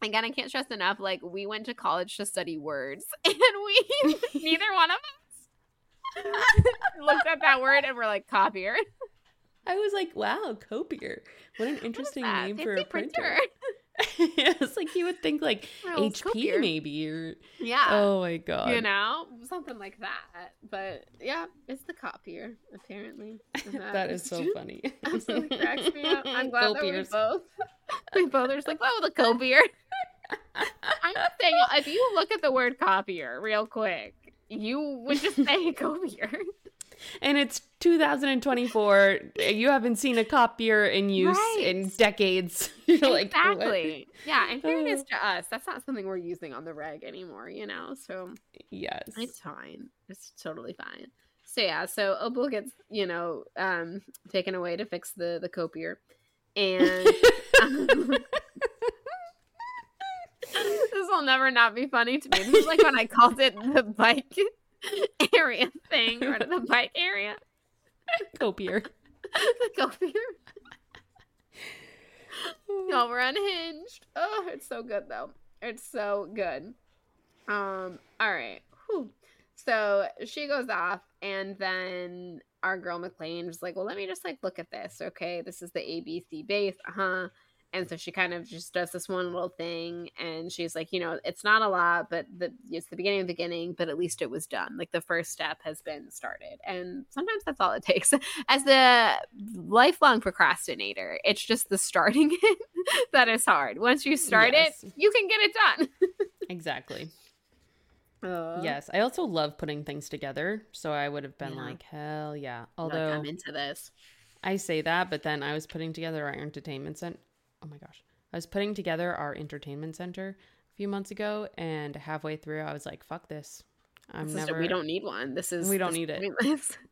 Again, I can't stress enough, like, we went to college to study words, and we, neither one of us, looked at that word and were like, copier. I was like, wow, copier. What an interesting name for a printer. Yeah, it's like you would think like HP copier. Maybe or yeah. Oh my god. You know, something like that. But yeah, it's the copier apparently. That is so funny. Absolutely cracks me up. I'm glad Copiers. That we both are just like, oh, the copier. I'm just saying, if you look at the word copier real quick, you would just say copier. And it's 2024. You haven't seen a copier in use right. in decades. You're exactly. Like, yeah, and fairness to us, that's not something we're using on the reg anymore, you know? So yes. It's fine. It's totally fine. So yeah, so Opal gets, you know, taken away to fix the copier. And this will never not be funny to me. This is like when I called it the bike area thing, or the bike area. Copier. The copier. No, we're unhinged. Oh, it's so good, though. It's so good. All right. Whew. So she goes off, and then our girl McLean is like, well, let me just, like, look at this, okay? This is the ABC base, uh-huh. And so she kind of just does this one little thing, and she's like, you know, it's not a lot, but it's the beginning of the beginning, but at least it was done. Like, the first step has been started. And sometimes that's all it takes. As the lifelong procrastinator, it's just the starting it that is hard. Once you start it, you can get it done. Exactly. Yes. I also love putting things together. So I would have been like, hell yeah. Although I'm into this. I say that, but then I was putting together our entertainment center. Oh my gosh. I was putting together our entertainment center a few months ago, and halfway through I was like, fuck this. We don't need one. We don't need it.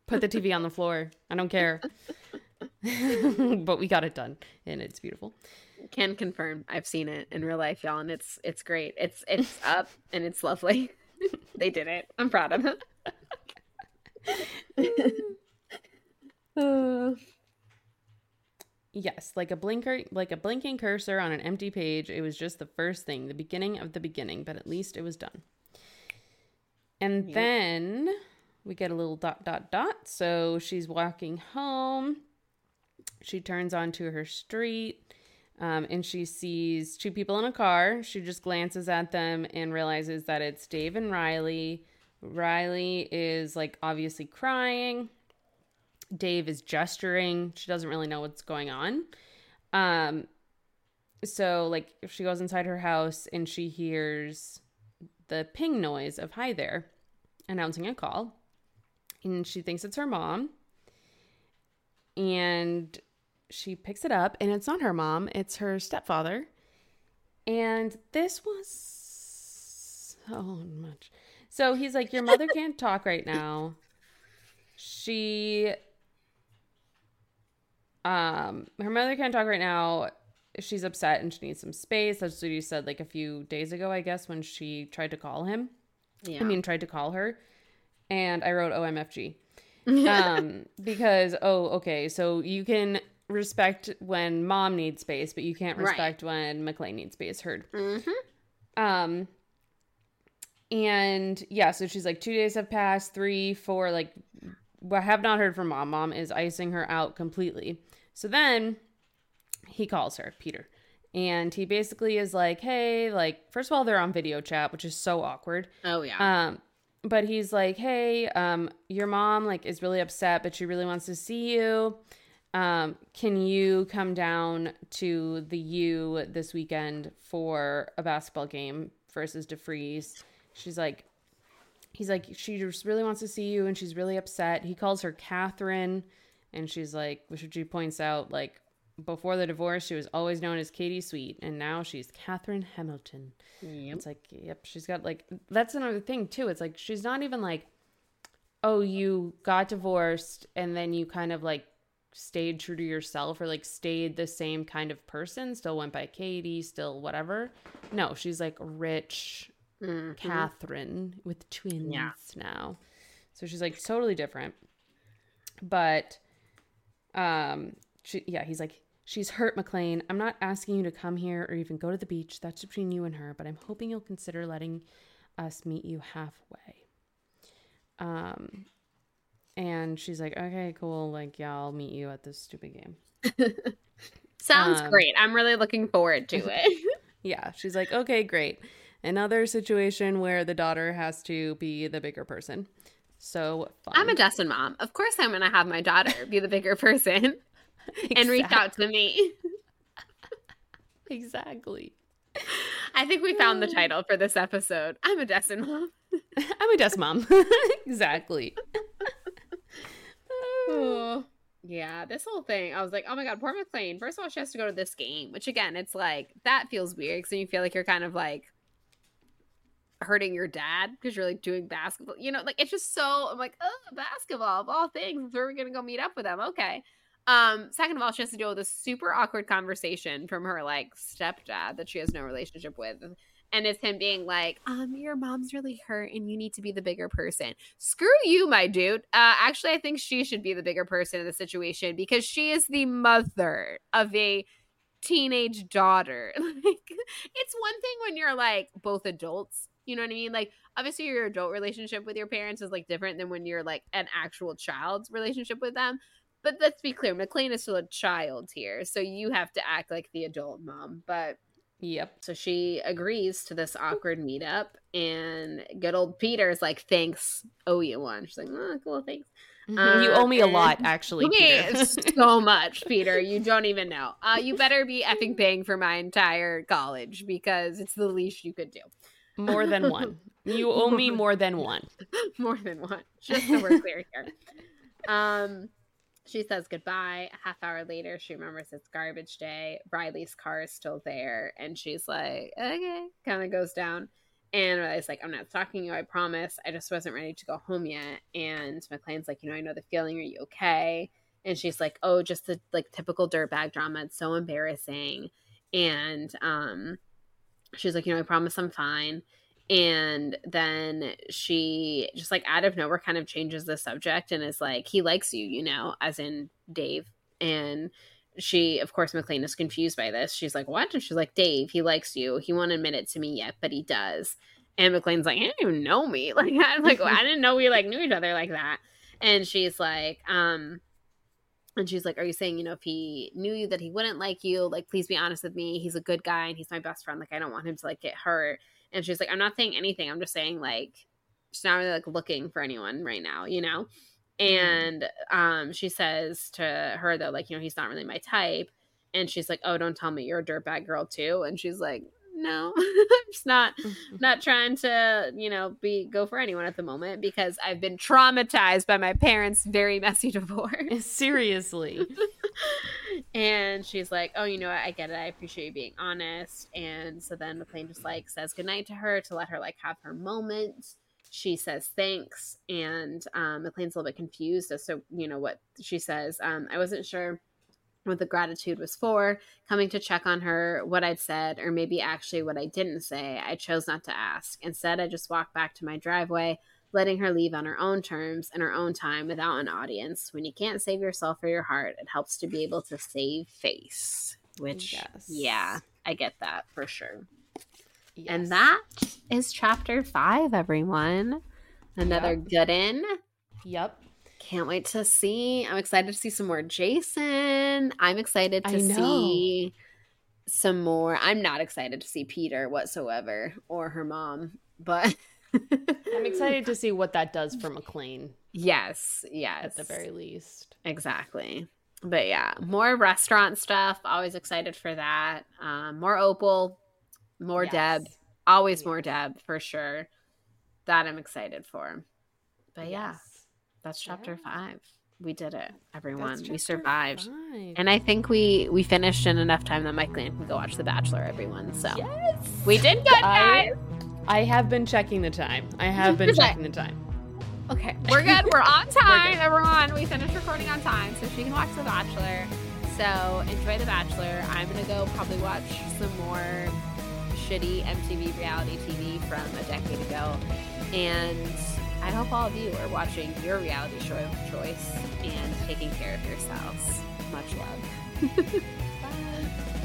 Put the TV on the floor. I don't care. But we got it done, and it's beautiful. Can confirm. I've seen it in real life, y'all, and it's great. It's up and it's lovely. They did it. I'm proud of them. Yes, like a blinking cursor on an empty page. It was just the first thing, the beginning of the beginning, but at least it was done. And then we get a little dot, dot, dot. So she's walking home. She turns onto her street, and she sees two people in a car. She just glances at them and realizes that it's Dave and Riley. Riley is, like, obviously crying. Dave is gesturing. She doesn't really know what's going on. So, like, she goes inside her house and she hears the ping noise of "Hi there," announcing a call. And she thinks it's her mom. And she picks it up, and it's not her mom. It's her stepfather. And this was so much. So he's like, your mother can't talk right now. Her mother can't talk right now. She's upset and she needs some space. That's what you said, like, a few days ago, I guess, when she tried to call him. Yeah. I mean, tried to call her. And I wrote OMFG. Because, okay. So you can respect when mom needs space, but you can't respect when McLean needs space. Heard. Mm-hmm. And yeah, so she's like, 2 days have passed, 3, 4, like, I have not heard from mom. Mom is icing her out completely. So then he calls her, Peter. And he basically is like, hey, like, first of all, they're on video chat, which is so awkward. Oh, yeah. But he's like, hey, your mom, like, is really upset, but she really wants to see you. Can you come down to the U this weekend for a basketball game versus DeFreeze? He's like, she just really wants to see you, and she's really upset. He calls her Catherine, and she's like, which she points out, like, before the divorce, she was always known as Katie Sweet, and now she's Catherine Hamilton. Yep. It's like, yep, she's got, like, that's another thing, too. It's like, she's not even like, oh, you got divorced, and then you kind of, like, stayed true to yourself, or, like, stayed the same kind of person, still went by Katie, still whatever. No, she's, like, rich Catherine with twins now. So she's, like, totally different. But he's like, she's hurt, McLean. I'm not asking you to come here or even go to the beach. That's between you and her, but I'm hoping you'll consider letting us meet you halfway. And she's like, okay, cool, like, yeah, I'll meet you at this stupid game. Sounds great. I'm really looking forward to it. Yeah, she's like, okay, great. Another situation where the daughter has to be the bigger person. So fun. I'm a Justin mom. Of course I'm going to have my daughter be the bigger person and reach out to me. Exactly. I think we found the title for this episode. I'm a Justin mom. I'm a Justin mom. Exactly. Ooh. Yeah, this whole thing, I was like, oh my God, poor McLean. First of all, she has to go to this game, which, again, it's like, that feels weird, because you feel like you're kind of, like, hurting your dad because you're, like, doing basketball, you know, like, it's just so, I'm like, oh, basketball of all things, where we're gonna go meet up with them. Okay. Second of all, she has to deal with a super awkward conversation from her, like, stepdad that she has no relationship with, And it's him being like, your mom's really hurt and you need to be the bigger person. Screw you, my dude. Actually, I think she should be the bigger person in the situation because she is the mother of a teenage daughter. Like, it's one thing when you're like both adults. You know what I mean? Like, obviously your adult relationship with your parents is like different than when you're like an actual child's relationship with them. But let's be clear, McLean is still a child here. So you have to act like the adult mom. But yep. So she agrees to this awkward meetup, and good old Peter is like, thanks, owe you one. She's like, oh, cool, thanks. You owe me a lot, actually, Peter. So much, Peter. You don't even know. You better be effing paying for my entire college because it's the least you could do. More than one. You owe me more than one. More than one. Just so we're clear here. She says goodbye. A half hour later, she remembers it's garbage day. Riley's car is still there. And she's like, okay. Kind of goes down. And Riley's like, I'm not stalking you, I promise. I just wasn't ready to go home yet. And McLean's like, I know the feeling. Are you okay? And she's like, oh, just the like typical dirtbag drama. It's so embarrassing. And she's like, I promise I'm fine. And then she just like out of nowhere kind of changes the subject and is like, he likes you, as in Dave. And she, of course, McLean is confused by this. She's like, what? And she's like, Dave, he likes you. He won't admit it to me yet, but he does. And McLean's like, he didn't even know me. Like, I'm like, well, I didn't know we like knew each other like that. And she's like, and she's like, are you saying, if he knew you that he wouldn't like you? Like, please be honest with me. He's a good guy and he's my best friend. Like, I don't want him to like get hurt. And she's like, I'm not saying anything. I'm just saying, like, she's not really like looking for anyone right now, And she says to her, though, like, he's not really my type. And she's like, oh, don't tell me you're a dirtbag girl, too. And she's like, no, I'm just not trying to, go for anyone at the moment because I've been traumatized by my parents' very messy divorce. Seriously. And she's like, oh, I get it. I appreciate you being honest. And so then McLean just like says goodnight to her to let her like have her moment. She says thanks. And McLean's a little bit confused as to, what she says. I wasn't sure what the gratitude was for, coming to check on her, what I'd said, or maybe actually what I didn't say. I chose not to ask. Instead, I just walked back to my driveway, letting her leave on her own terms and her own time without an audience. When you can't save yourself or your heart, it helps to be able to save face. Which, yes. Yeah, I get that for sure. Yes. And that is chapter 5, everyone. Another good in. Yep. Can't wait to see. I'm excited to see some more Jason. I'm excited to see some more. I'm not excited to see Peter whatsoever or her mom, but I'm excited to see what that does for McLean. Yes. At the very least. Exactly. But yeah, more restaurant stuff. Always excited for that. More Opal, more Deb. Always more Deb for sure. That I'm excited for. But yeah. That's chapter 5. We did it, everyone. We survived. 5. And I think we finished in enough time that McLean can go watch The Bachelor, everyone. So we did good, guys. I have been checking the time. Okay. We're good. We're on time, everyone. We finished recording on time, so she can watch The Bachelor. So enjoy The Bachelor. I'm going to go probably watch some more shitty MTV reality TV from a decade ago. And I hope all of you are watching your reality show of choice and taking care of yourselves. Much love. Bye.